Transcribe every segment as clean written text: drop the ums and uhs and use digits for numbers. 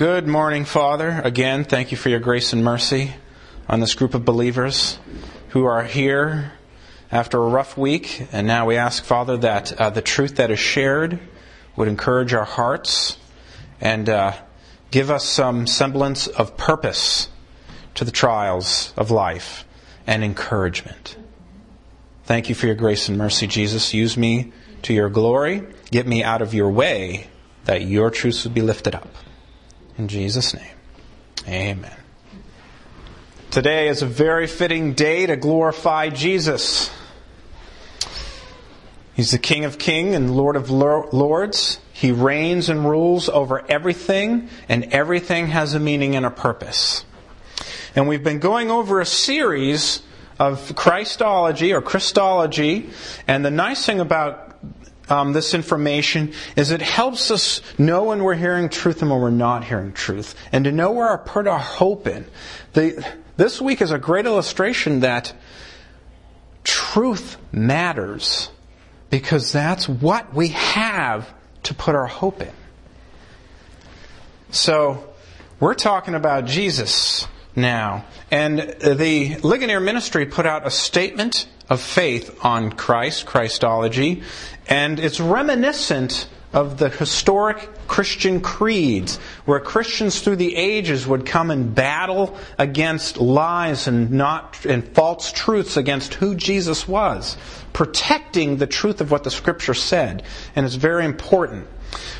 Good morning, Father. Again, thank you for your grace and mercy on this group of believers who are here after a rough week. And now we ask, Father, that the truth that is shared would encourage our hearts and give us some semblance of purpose to the trials of life and encouragement. Thank you for your grace and mercy, Jesus. Use me to your glory. Get me out of your way that your truth would be lifted up. In Jesus' name, amen. Today is a very fitting day to glorify Jesus. He's the King of Kings and Lord of Lords. He reigns and rules over everything, and everything has a meaning and a purpose. And we've been going over a series of Christology, and the nice thing about this information is it helps us know when we're hearing truth and when we're not hearing truth, and to know where to put our hope in. This week is a great illustration that truth matters, because that's what we have to put our hope in. So, we're talking about Jesus now, and the Ligonier Ministry put out a statement of faith on Christ, Christology, and it's reminiscent of the historic Christian creeds, where Christians through the ages would come and battle against lies and false truths against who Jesus was, protecting the truth of what the Scripture said. And it's very important.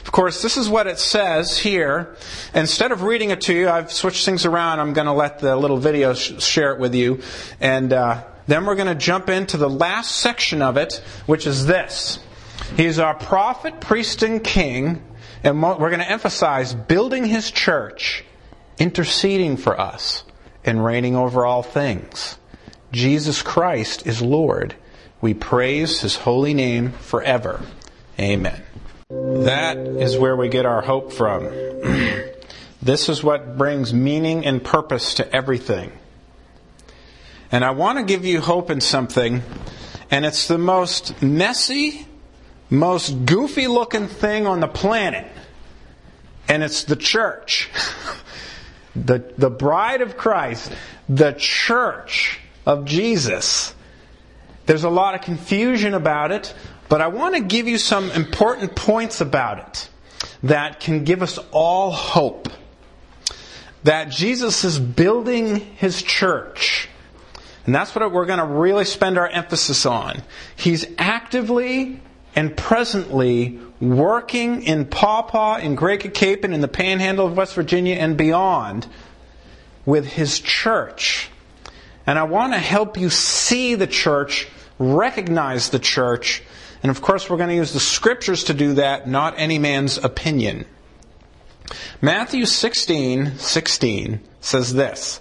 Of course, this is what it says here. Instead of reading it to you, I've switched things around. I'm going to let the little video share it with you. And then we're going to jump into the last section of it, which is this. He's our prophet, priest, and king. And we're going to emphasize building his church, interceding for us, and reigning over all things. Jesus Christ is Lord. We praise his holy name forever. Amen. That is where we get our hope from. This is what brings meaning and purpose to everything. And I want to give you hope in something, and it's the most messy, most goofy-looking thing on the planet, and it's the church. The bride of Christ, the church of Jesus. There's a lot of confusion about it, but I want to give you some important points about it that can give us all hope. That Jesus is building his church. And that's what we're going to really spend our emphasis on. He's actively and presently working in Paw Paw, in Great Cacapon, in the Panhandle of West Virginia and beyond with his church. And I want to help you see the church, recognize the church, and of course we're going to use the Scriptures to do that, not any man's opinion. Matthew 16:16 says this,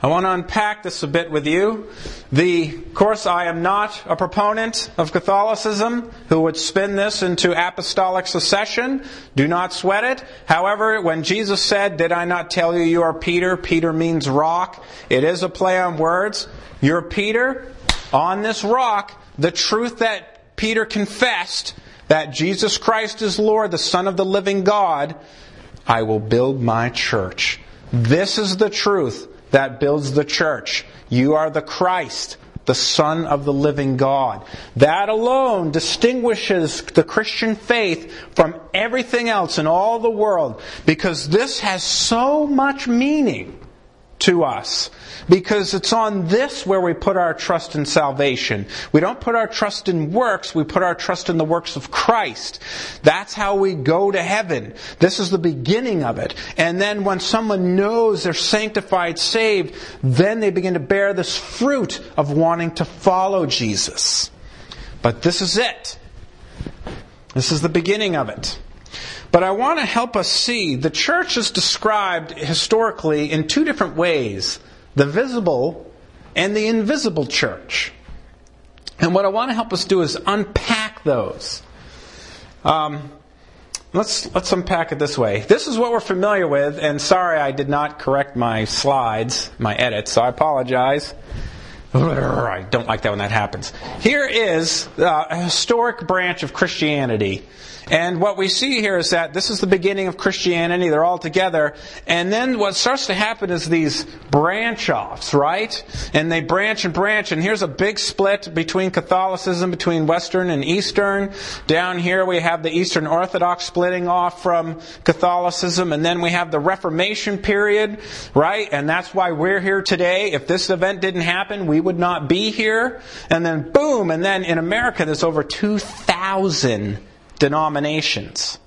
I want to unpack this a bit with you. Of course, I am not a proponent of Catholicism who would spin this into apostolic succession. Do not sweat it. However, when Jesus said, "Did I not tell you you are Peter?" Peter means rock. It is a play on words. You're Peter. On this rock, the truth that Peter confessed, that Jesus Christ is Lord, the Son of the living God, I will build my church. This is the truth that builds the church. You are the Christ, the Son of the living God. That alone distinguishes the Christian faith from everything else in all the world, because this has so much meaning to us, because it's on this where we put our trust in salvation. We don't put our trust in works, we put our trust in the works of Christ. That's how we go to heaven. This is the beginning of it. And then when someone knows they're sanctified, saved, then they begin to bear this fruit of wanting to follow Jesus. But this is it. This is the beginning of it. But I want to help us see the church is described historically in two different ways, the visible and the invisible church. And what I want to help us do is unpack those. Let's unpack it this way. This is what we're familiar with, and sorry I did not correct my slides, my edits, so I apologize. I don't like that when that happens. Here is a historic branch of Christianity. And what we see here is that this is the beginning of Christianity. They're all together. And then what starts to happen is these branch-offs, right? And they branch and branch. And here's a big split between Catholicism, between Western and Eastern. Down here we have the Eastern Orthodox splitting off from Catholicism. And then we have the Reformation period, right? And that's why we're here today. If this event didn't happen, we would not be here. And then boom, and then in America there's over 2,000 denominations.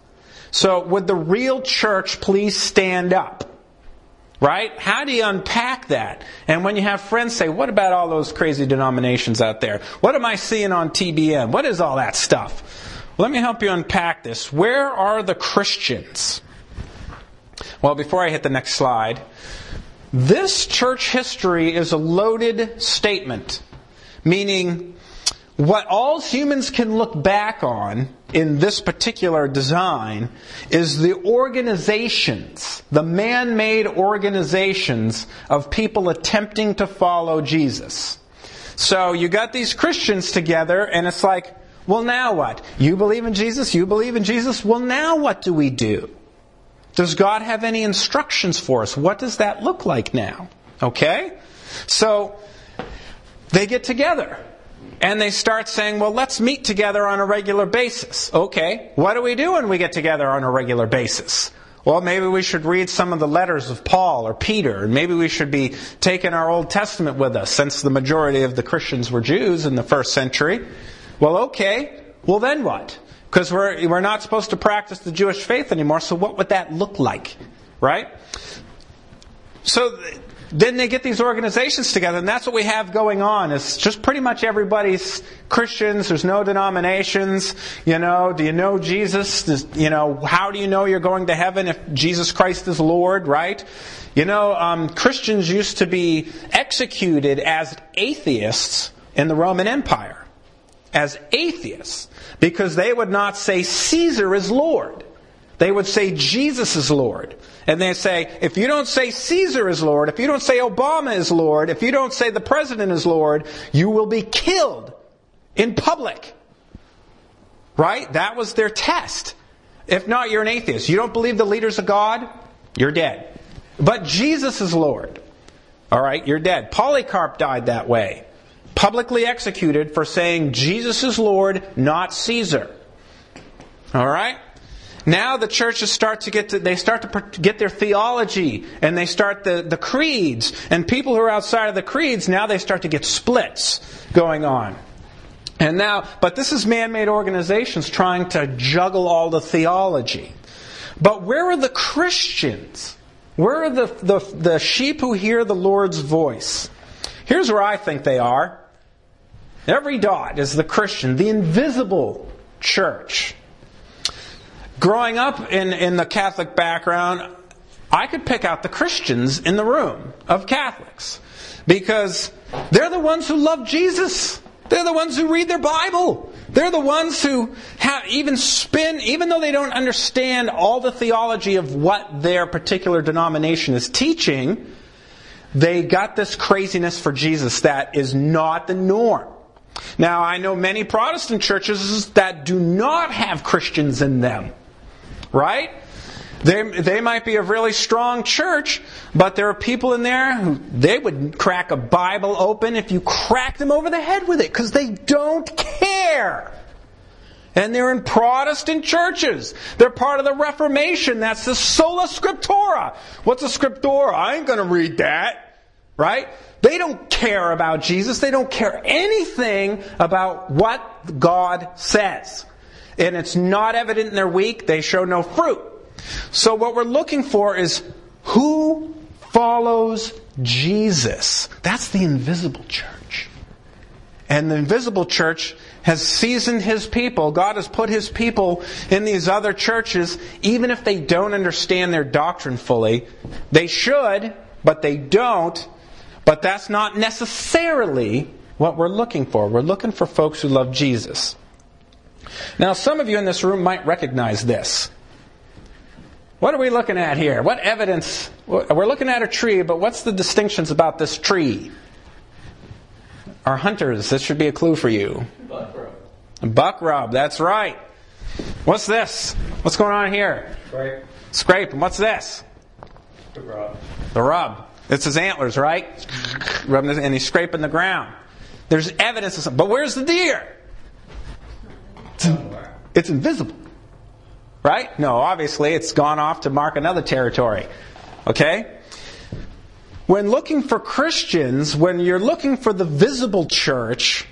So would the real church please stand up? Right? How do you unpack that? And when you have friends say, what about all those crazy denominations out there? What am I seeing on TBN? What is all that stuff? Let me help you unpack this. Where are the Christians? Well, before I hit the next slide, this church history is a loaded statement, meaning what all humans can look back on in this particular design is the organizations, the man-made organizations of people attempting to follow Jesus. So you got these Christians together, and it's like, well, now what? You believe in Jesus? You believe in Jesus? Well, now what do we do? Does God have any instructions for us? What does that look like now? Okay? So they get together. And they start saying, well, let's meet together on a regular basis. Okay, what do we do when we get together on a regular basis? Well, maybe we should read some of the letters of Paul or Peter, and maybe we should be taking our Old Testament with us, since the majority of the Christians were Jews in the first century. Well, okay, well then what? Because we're not supposed to practice the Jewish faith anymore, so what would that look like? Right? So then they get these organizations together, and that's what we have going on. It's just pretty much everybody's Christians. There's no denominations. You know, do you know Jesus? You know, how do you know you're going to heaven if Jesus Christ is Lord, right? You know, Christians used to be executed as atheists in the Roman Empire. As atheists. Because they would not say Caesar is Lord. They would say Jesus is Lord. And they say, if you don't say Caesar is Lord, if you don't say Obama is Lord, if you don't say the president is Lord, you will be killed in public. Right? That was their test. If not, you're an atheist. You don't believe the leaders of God? You're dead. But Jesus is Lord. All right, you're dead. Polycarp died that way. Publicly executed for saying Jesus is Lord, not Caesar. All right? Now the churches start to get their theology, and they start the creeds, and people who are outside of the creeds, now they start to get splits going on. And now, but this is man-made organizations trying to juggle all the theology. But where are the Christians? Where are the sheep who hear the Lord's voice? Here's where I think they are. Every dot is the Christian, the invisible church. Growing up in the Catholic background, I could pick out the Christians in the room of Catholics. Because they're the ones who love Jesus. They're the ones who read their Bible. They're the ones who even though they don't understand all the theology of what their particular denomination is teaching, they got this craziness for Jesus that is not the norm. Now, I know many Protestant churches that do not have Christians in them. Right? They might be a really strong church, but there are people in there who they would crack a Bible open if you crack them over the head with it, because they don't care. And they're in Protestant churches. They're part of the Reformation. That's the sola scriptura. What's a scriptura? I ain't going to read that. Right? They don't care about Jesus. They don't care anything about what God says. And it's not evident in their week. They show no fruit. So what we're looking for is who follows Jesus. That's the invisible church. And the invisible church has seasoned His people. God has put His people in these other churches, even if they don't understand their doctrine fully. They should, but they don't. But that's not necessarily what we're looking for. We're looking for folks who love Jesus. Now, some of you in this room might recognize this. What are we looking at here? What evidence? We're looking at a tree, but what's the distinctions about this tree? Our hunters, this should be a clue for you. Buck rub, that's right. What's this? What's going on here? Scrape. And what's this? The rub. It's his antlers, right? Rubbing, and he's scraping the ground. There's evidence of something. But where's the deer? It's invisible. Right? No, obviously it's gone off to mark another territory. Okay? When looking for Christians, when you're looking for the visible church,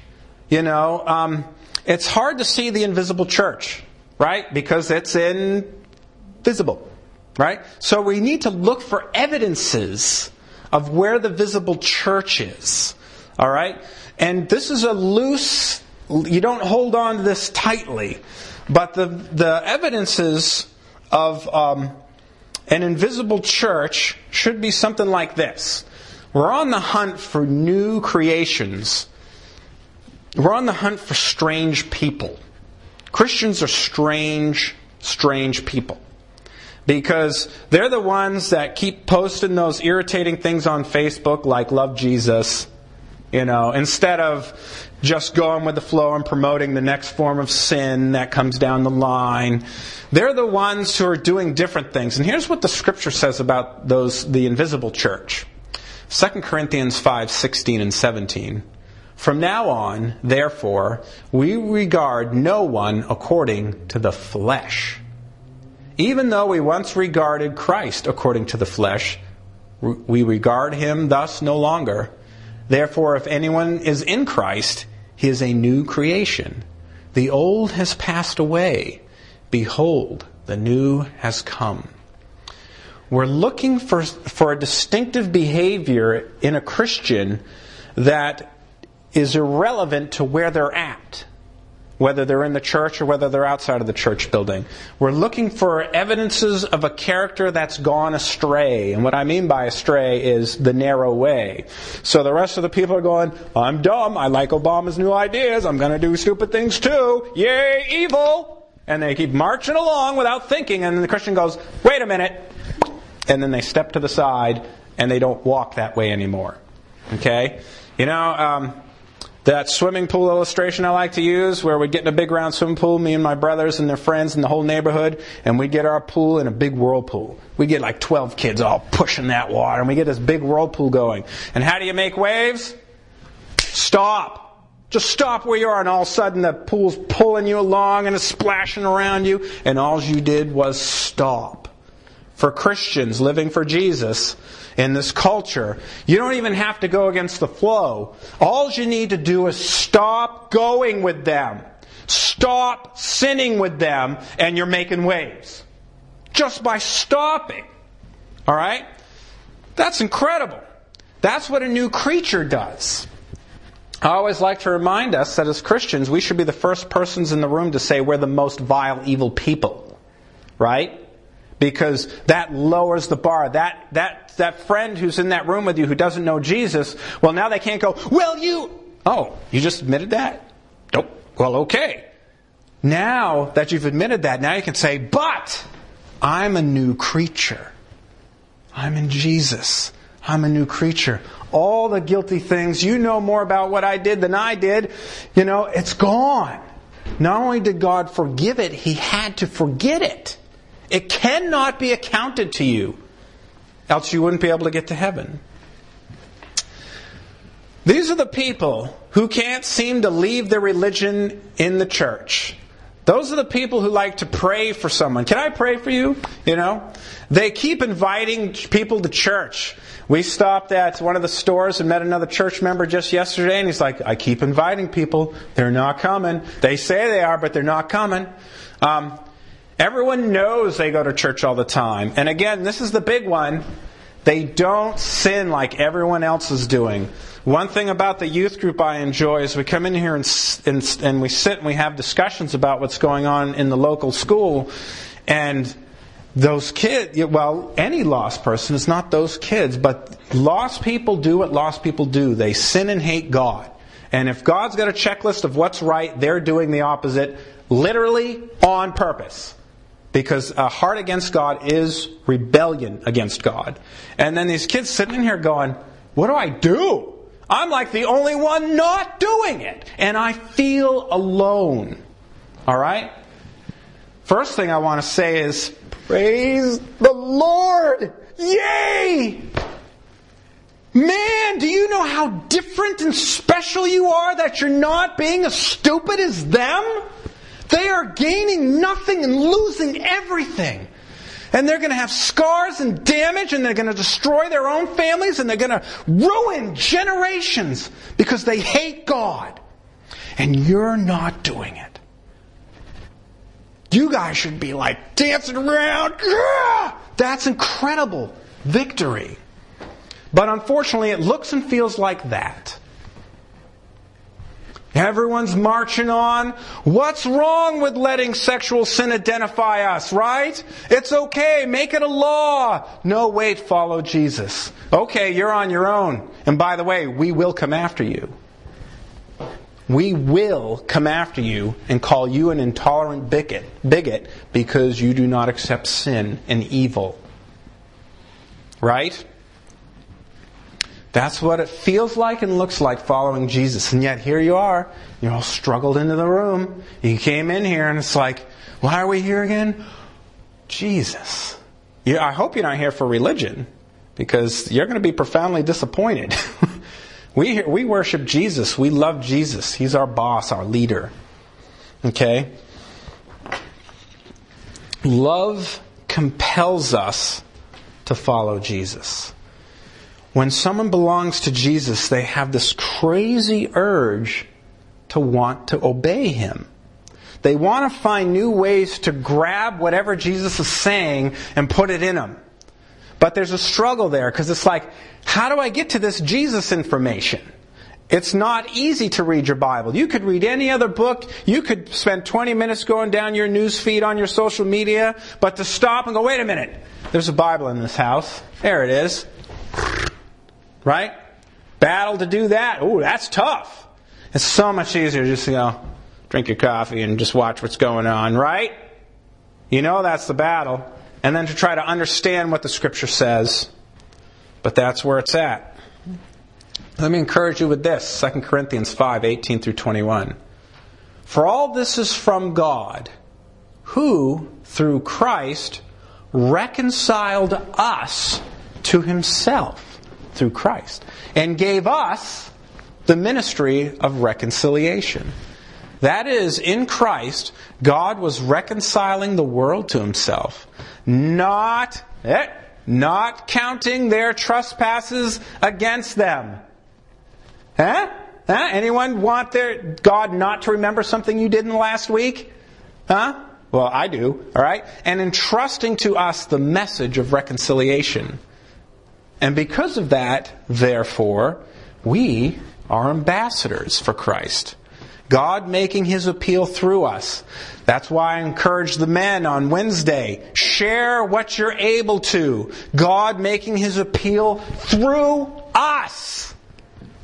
it's hard to see the invisible church, right? Because it's invisible, right? So we need to look for evidences of where the visible church is, all right? And this is a loose, you don't hold on to this tightly, but the evidences of an invisible church should be something like this. We're on the hunt for new creations. We're on the hunt for strange people. Christians are strange people. Because they're the ones that keep posting those irritating things on Facebook like love Jesus, instead of just going with the flow and promoting the next form of sin that comes down the line. They're the ones who are doing different things. And here's what the Scripture says about the invisible church. 2 Corinthians 5:16 and 17. From now on, therefore, we regard no one according to the flesh. Even though we once regarded Christ according to the flesh, we regard Him thus no longer. Therefore, if anyone is in Christ, he is a new creation. The old has passed away. Behold, the new has come. We're looking for a distinctive behavior in a Christian that is irrelevant to where they're at, whether they're in the church or whether they're outside of the church building. We're looking for evidences of a character that's gone astray. And what I mean by astray is the narrow way. So the rest of the people are going, I'm dumb, I like Obama's new ideas, I'm going to do stupid things too, yay, evil! And they keep marching along without thinking, and then the Christian goes, wait a minute! And then they step to the side, and they don't walk that way anymore. Okay? That swimming pool illustration I like to use, where we'd get in a big round swimming pool, me and my brothers and their friends and the whole neighborhood, and we'd get our pool in a big whirlpool. We'd get like 12 kids all pushing that water, and we get this big whirlpool going. And how do you make waves? Stop. Just stop where you are, and all of a sudden the pool's pulling you along and it's splashing around you, and all you did was stop. For Christians living for Jesus in this culture, you don't even have to go against the flow. All you need to do is stop going with them. Stop sinning with them, and you're making waves. Just by stopping. All right? That's incredible. That's what a new creature does. I always like to remind us that as Christians, we should be the first persons in the room to say we're the most vile, evil people. Right? Because that lowers the bar. That friend who's in that room with you who doesn't know Jesus, well, now they can't go, well, you just admitted that? Nope. Well, okay. Now that you've admitted that, now you can say, but I'm a new creature. I'm in Jesus. I'm a new creature. All the guilty things, you know more about what I did than I did. It's gone. Not only did God forgive it, He had to forget it. It cannot be accounted to you, else you wouldn't be able to get to heaven. These are the people who can't seem to leave their religion in the church. Those are the people who like to pray for someone. Can I pray for you? They keep inviting people to church. We stopped at one of the stores and met another church member just yesterday, and he's like, I keep inviting people. They're not coming. They say they are, but they're not coming. Everyone knows they go to church all the time. And again, this is the big one. They don't sin like everyone else is doing. One thing about the youth group I enjoy is we come in here and we sit and we have discussions about what's going on in the local school. And those kids, well, any lost person, it's not those kids, but lost people do what lost people do. They sin and hate God. And if God's got a checklist of what's right, they're doing the opposite, literally on purpose. Because a heart against God is rebellion against God. And then these kids sitting in here going, what do I do? I'm like the only one not doing it. And I feel alone. All right? First thing I want to say is, praise the Lord! Yay! Man, do you know how different and special you are that you're not being as stupid as them? They are gaining nothing and losing everything. And they're going to have scars and damage, and they're going to destroy their own families, and they're going to ruin generations because they hate God. And you're not doing it. You guys should be like dancing around. That's incredible victory. But unfortunately, it looks and feels like that. Everyone's marching on. What's wrong with letting sexual sin identify us, right? It's okay. Make it a law. No, wait. Follow Jesus. Okay, you're on your own. And by the way, we will come after you. We will come after you and call you an intolerant bigot because you do not accept sin and evil. Right? That's what it feels like and looks like following Jesus. And yet here you are. You're all struggled into the room. You came in here and it's like, why are we here again? Jesus. Yeah, I hope you're not here for religion, because you're going to be profoundly disappointed. We worship Jesus. We love Jesus. He's our boss, our leader. Okay? Love compels us to follow Jesus. When someone belongs to Jesus, they have this crazy urge to want to obey Him. They want to find new ways to grab whatever Jesus is saying and put it in them. But there's a struggle there, because it's like, how do I get to this Jesus information? It's not easy to read your Bible. You could read any other book. You could spend 20 minutes going down your news feed on your social media. But to stop and go, wait a minute, there's a Bible in this house. There it is. Right? Battle to do that. Ooh, that's tough. It's so much easier just to go drink your coffee and just watch what's going on, right? You know that's the battle. And then to try to understand what the Scripture says. But that's where it's at. Let me encourage you with this. 2 Corinthians 5, 18 through 21. For all this is from God, who, through Christ, reconciled us to Himself. Through Christ, and gave us the ministry of reconciliation. That is, in Christ, God was reconciling the world to Himself, not counting their trespasses against them. Anyone want their God not to remember something you did in the last week? Well, I do, all right? And entrusting to us the message of reconciliation. And because of that, therefore, we are ambassadors for Christ. God making His appeal through us. That's why I encourage the men on Wednesday. Share what you're able to. God making His appeal through us.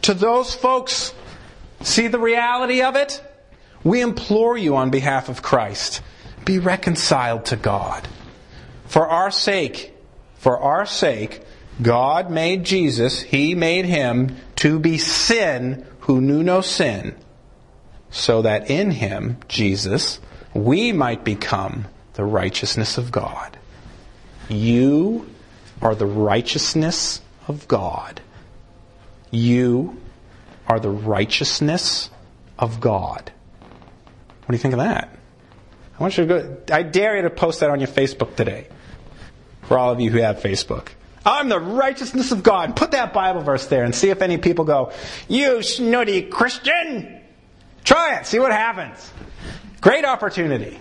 To those folks, see the reality of it? We implore you on behalf of Christ. Be reconciled to God. For our sake, God made Jesus, He made Him to be sin who knew no sin, so that in Him, Jesus, we might become the righteousness of God. You are the righteousness of God. You are the righteousness of God. What do you think of that? I want you to go. I dare you to post that on your Facebook today, for all of you who have Facebook. I'm the righteousness of God. Put that Bible verse there and see if any people go, you snooty Christian. Try it. See what happens. Great opportunity.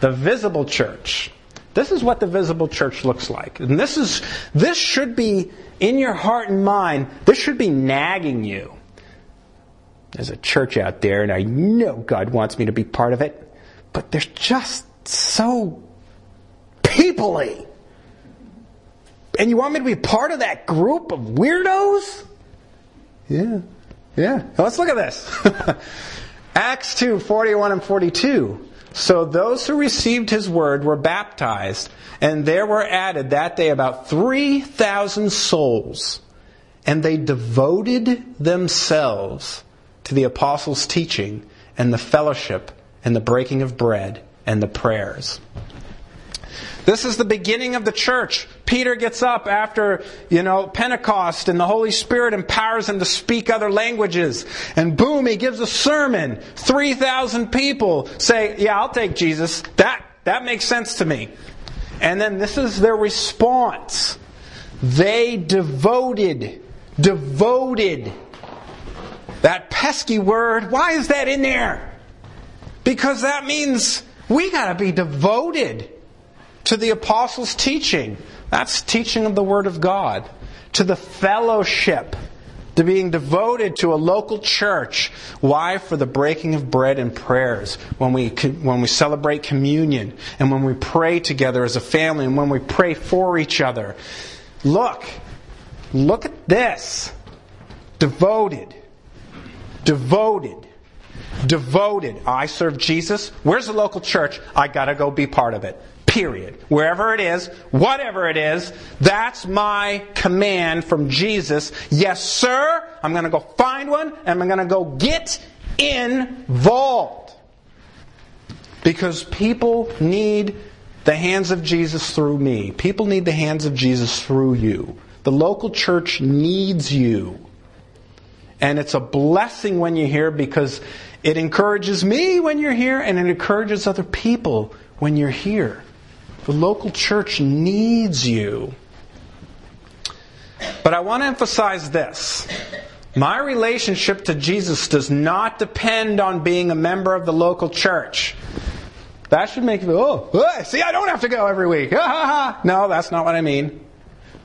The visible church. This is what the visible church looks like. And this should be in your heart and mind, this should be nagging you. There's a church out there, and I know God wants me to be part of it, but they're just so people-y. And you want me to be part of that group of weirdos? Yeah. Now let's look at this. Acts 2, 41 and 42. So those who received his word were baptized, and there were added that day about 3,000 souls. And they devoted themselves to the apostles' teaching and the fellowship and the breaking of bread and the prayers. This is the beginning of the church. Peter gets up after, Pentecost, and the Holy Spirit empowers him to speak other languages. And boom, he gives a sermon. 3,000 people say, yeah, I'll take Jesus. That makes sense to me. And then this is their response. They devoted. That pesky word, why is that in there? Because that means we got to be devoted to the apostles' teaching. That's teaching of the Word of God. To the fellowship. To being devoted to a local church. Why? For the breaking of bread and prayers. When we celebrate communion. And when we pray together as a family. And when we pray for each other. Look at this. Devoted. I serve Jesus. Where's the local church? I got to go be part of it. Period. Wherever it is, whatever it is, that's my command from Jesus. Yes, sir, I'm going to go find one, and I'm going to go get involved. Because people need the hands of Jesus through me. People need the hands of Jesus through you. The local church needs you. And it's a blessing when you're here because it encourages me when you're here, and it encourages other people when you're here. The local church needs you. But I want to emphasize this. My relationship to Jesus does not depend on being a member of the local church. That should make you go, oh, see, I don't have to go every week. No, that's not what I mean.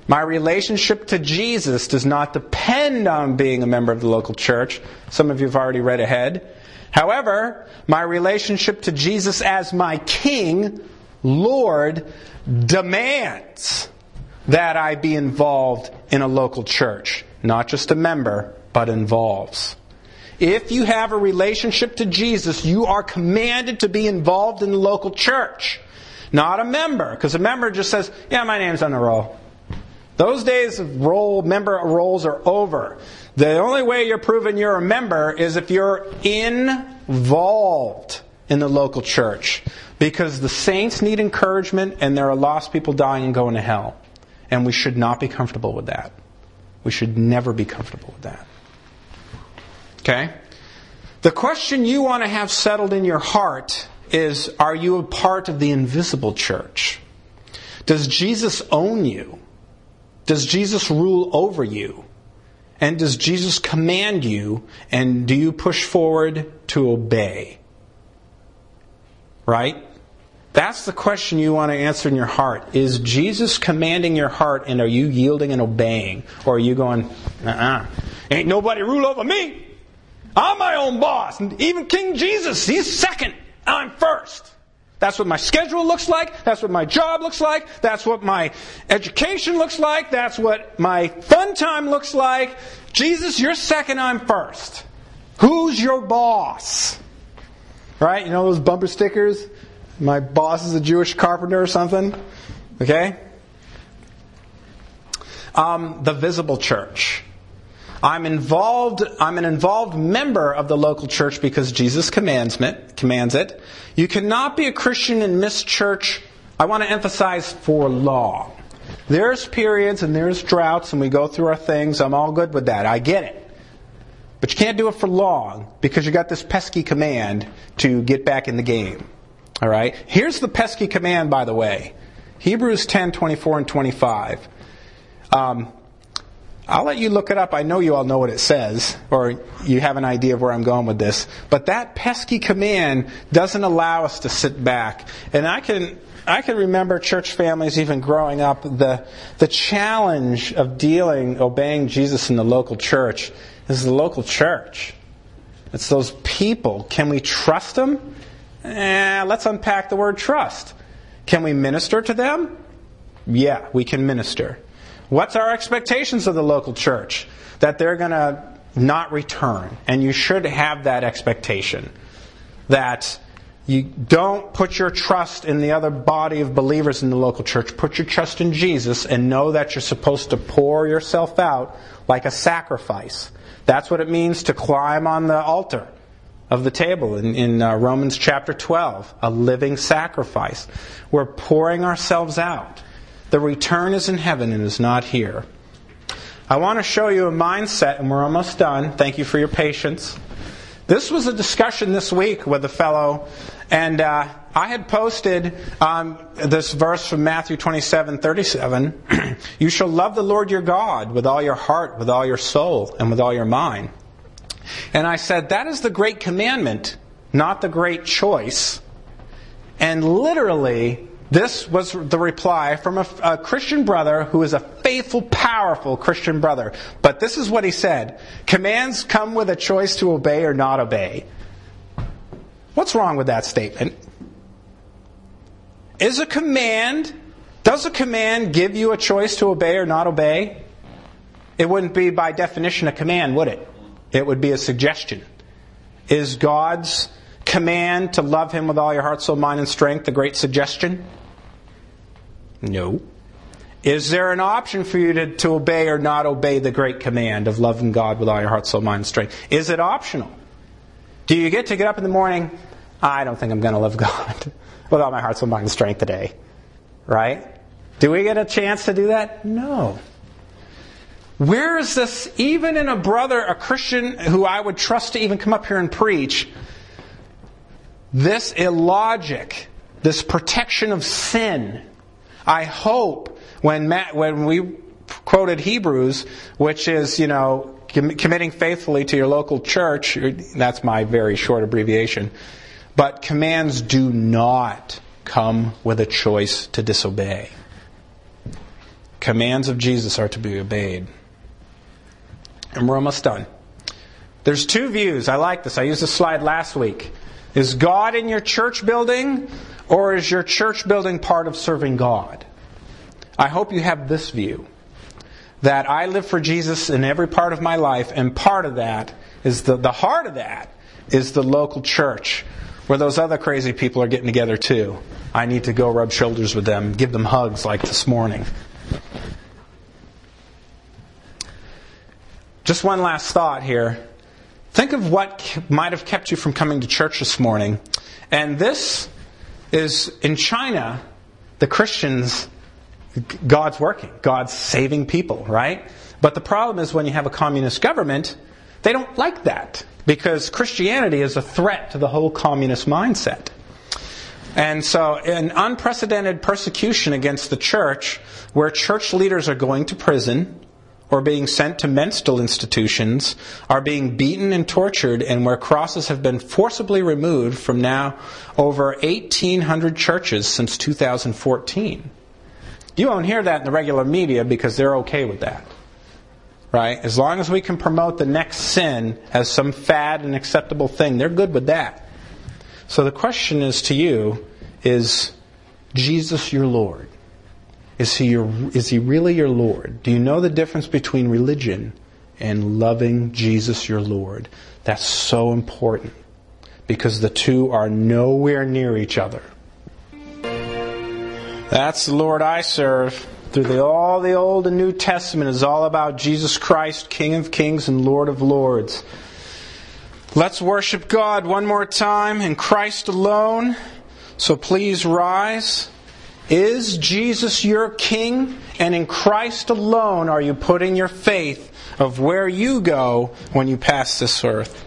My relationship to Jesus does not depend on being a member of the local church. Some of you have already read ahead. However, my relationship to Jesus as my King, Lord, demands that I be involved in a local church. Not just a member, but involves. If you have a relationship to Jesus, you are commanded to be involved in the local church. Not a member, because a member just says, yeah, my name's on the roll. Those days of member roles are over. The only way you're proving you're a member is if you're involved in the local church. Because the saints need encouragement, and there are lost people dying and going to hell. And we should not be comfortable with that. We should never be comfortable with that. Okay? The question you want to have settled in your heart is, are you a part of the invisible church? Does Jesus own you? Does Jesus rule over you? And does Jesus command you? And do you push forward to obey? Right? That's the question you want to answer in your heart. Is Jesus commanding your heart, and are you yielding and obeying? Or are you going, ain't nobody rule over me. I'm my own boss. And even King Jesus, he's second. I'm first. That's what my schedule looks like. That's what my job looks like. That's what my education looks like. That's what my fun time looks like. Jesus, you're second, I'm first. Who's your boss? Right? You know those bumper stickers? My boss is a Jewish carpenter or something. Okay? The visible church. I'm an involved member of the local church because Jesus commands it. You cannot be a Christian and miss church, I want to emphasize, for long. There's periods and there's droughts and we go through our things. I'm all good with that. I get it. But you can't do it for long because you got this pesky command to get back in the game. All right? Here's the pesky command, by the way. Hebrews 10:24 and 25. I'll let you look it up. I know you all know what it says, or you have an idea of where I'm going with this. But that pesky command doesn't allow us to sit back. And I can I can remember church families even growing up, the challenge of obeying Jesus in the local church is the local church. It's those people. Can we trust them? Let's unpack the word trust. Can we minister to them? Yeah, we can minister. What's our expectations of the local church? That they're going to not return. And you should have that expectation. That you don't put your trust in the other body of believers in the local church. Put your trust in Jesus and know that you're supposed to pour yourself out like a sacrifice. That's what it means to climb on the altar of the table in Romans chapter 12. A living sacrifice. We're pouring ourselves out. The return is in heaven and is not here. I want to show you a mindset, and we're almost done. Thank you for your patience. This was a discussion this week with a fellow, and I had posted this verse from Matthew 27:37. You shall love the Lord your God with all your heart, with all your soul, and with all your mind. And I said, that is the great commandment, not the great choice. And literally, this was the reply from a Christian brother who is a faithful, powerful Christian brother. But this is what he said. Commands come with a choice to obey or not obey. What's wrong with that statement? Does a command give you a choice to obey or not obey? It wouldn't be by definition a command, would it? It would be a suggestion. Is God's command to love Him with all your heart, soul, mind, and strength a great suggestion? No. Is there an option for you to obey or not obey the great command of loving God with all your heart, soul, mind, and strength? Is it optional? Do you get to get up in the morning, I don't think I'm going to love God with all my heart, soul, mind, and strength today? Right? Do we get a chance to do that? No. Where is this, even in a Christian who I would trust to even come up here and preach, this illogic, this protection of sin? I hope when we quoted Hebrews, which is, committing faithfully to your local church, that's my very short abbreviation, but commands do not come with a choice to disobey. Commands of Jesus are to be obeyed. And we're almost done. There's two views. I like this. I used this slide last week. Is God in your church building, or is your church building part of serving God? I hope you have this view, that I live for Jesus in every part of my life, and part of that is the heart of that is the local church, where those other crazy people are getting together too. I need to go rub shoulders with them, give them hugs like this morning. Just one last thought here. Think of what might have kept you from coming to church this morning. And this is, in China, the Christians, God's working. God's saving people, right? But the problem is when you have a communist government, they don't like that. Because Christianity is a threat to the whole communist mindset. And so, an unprecedented persecution against the church, where church leaders are going to prison, or being sent to mental institutions, are being beaten and tortured, and where crosses have been forcibly removed from now over 1,800 churches since 2014. You won't hear that in the regular media because they're okay with that. Right? As long as we can promote the next sin as some fad and acceptable thing, they're good with that. So the question is to you, is Jesus your Lord? Is he really your Lord? Do you know the difference between religion and loving Jesus your Lord? That's so important, because the two are nowhere near each other. That's the Lord I serve. Through all the Old and New Testament is all about Jesus Christ, King of Kings and Lord of Lords. Let's worship God one more time in Christ alone. So please rise. Is Jesus your King? And in Christ alone are you putting your faith of where you go when you pass this earth?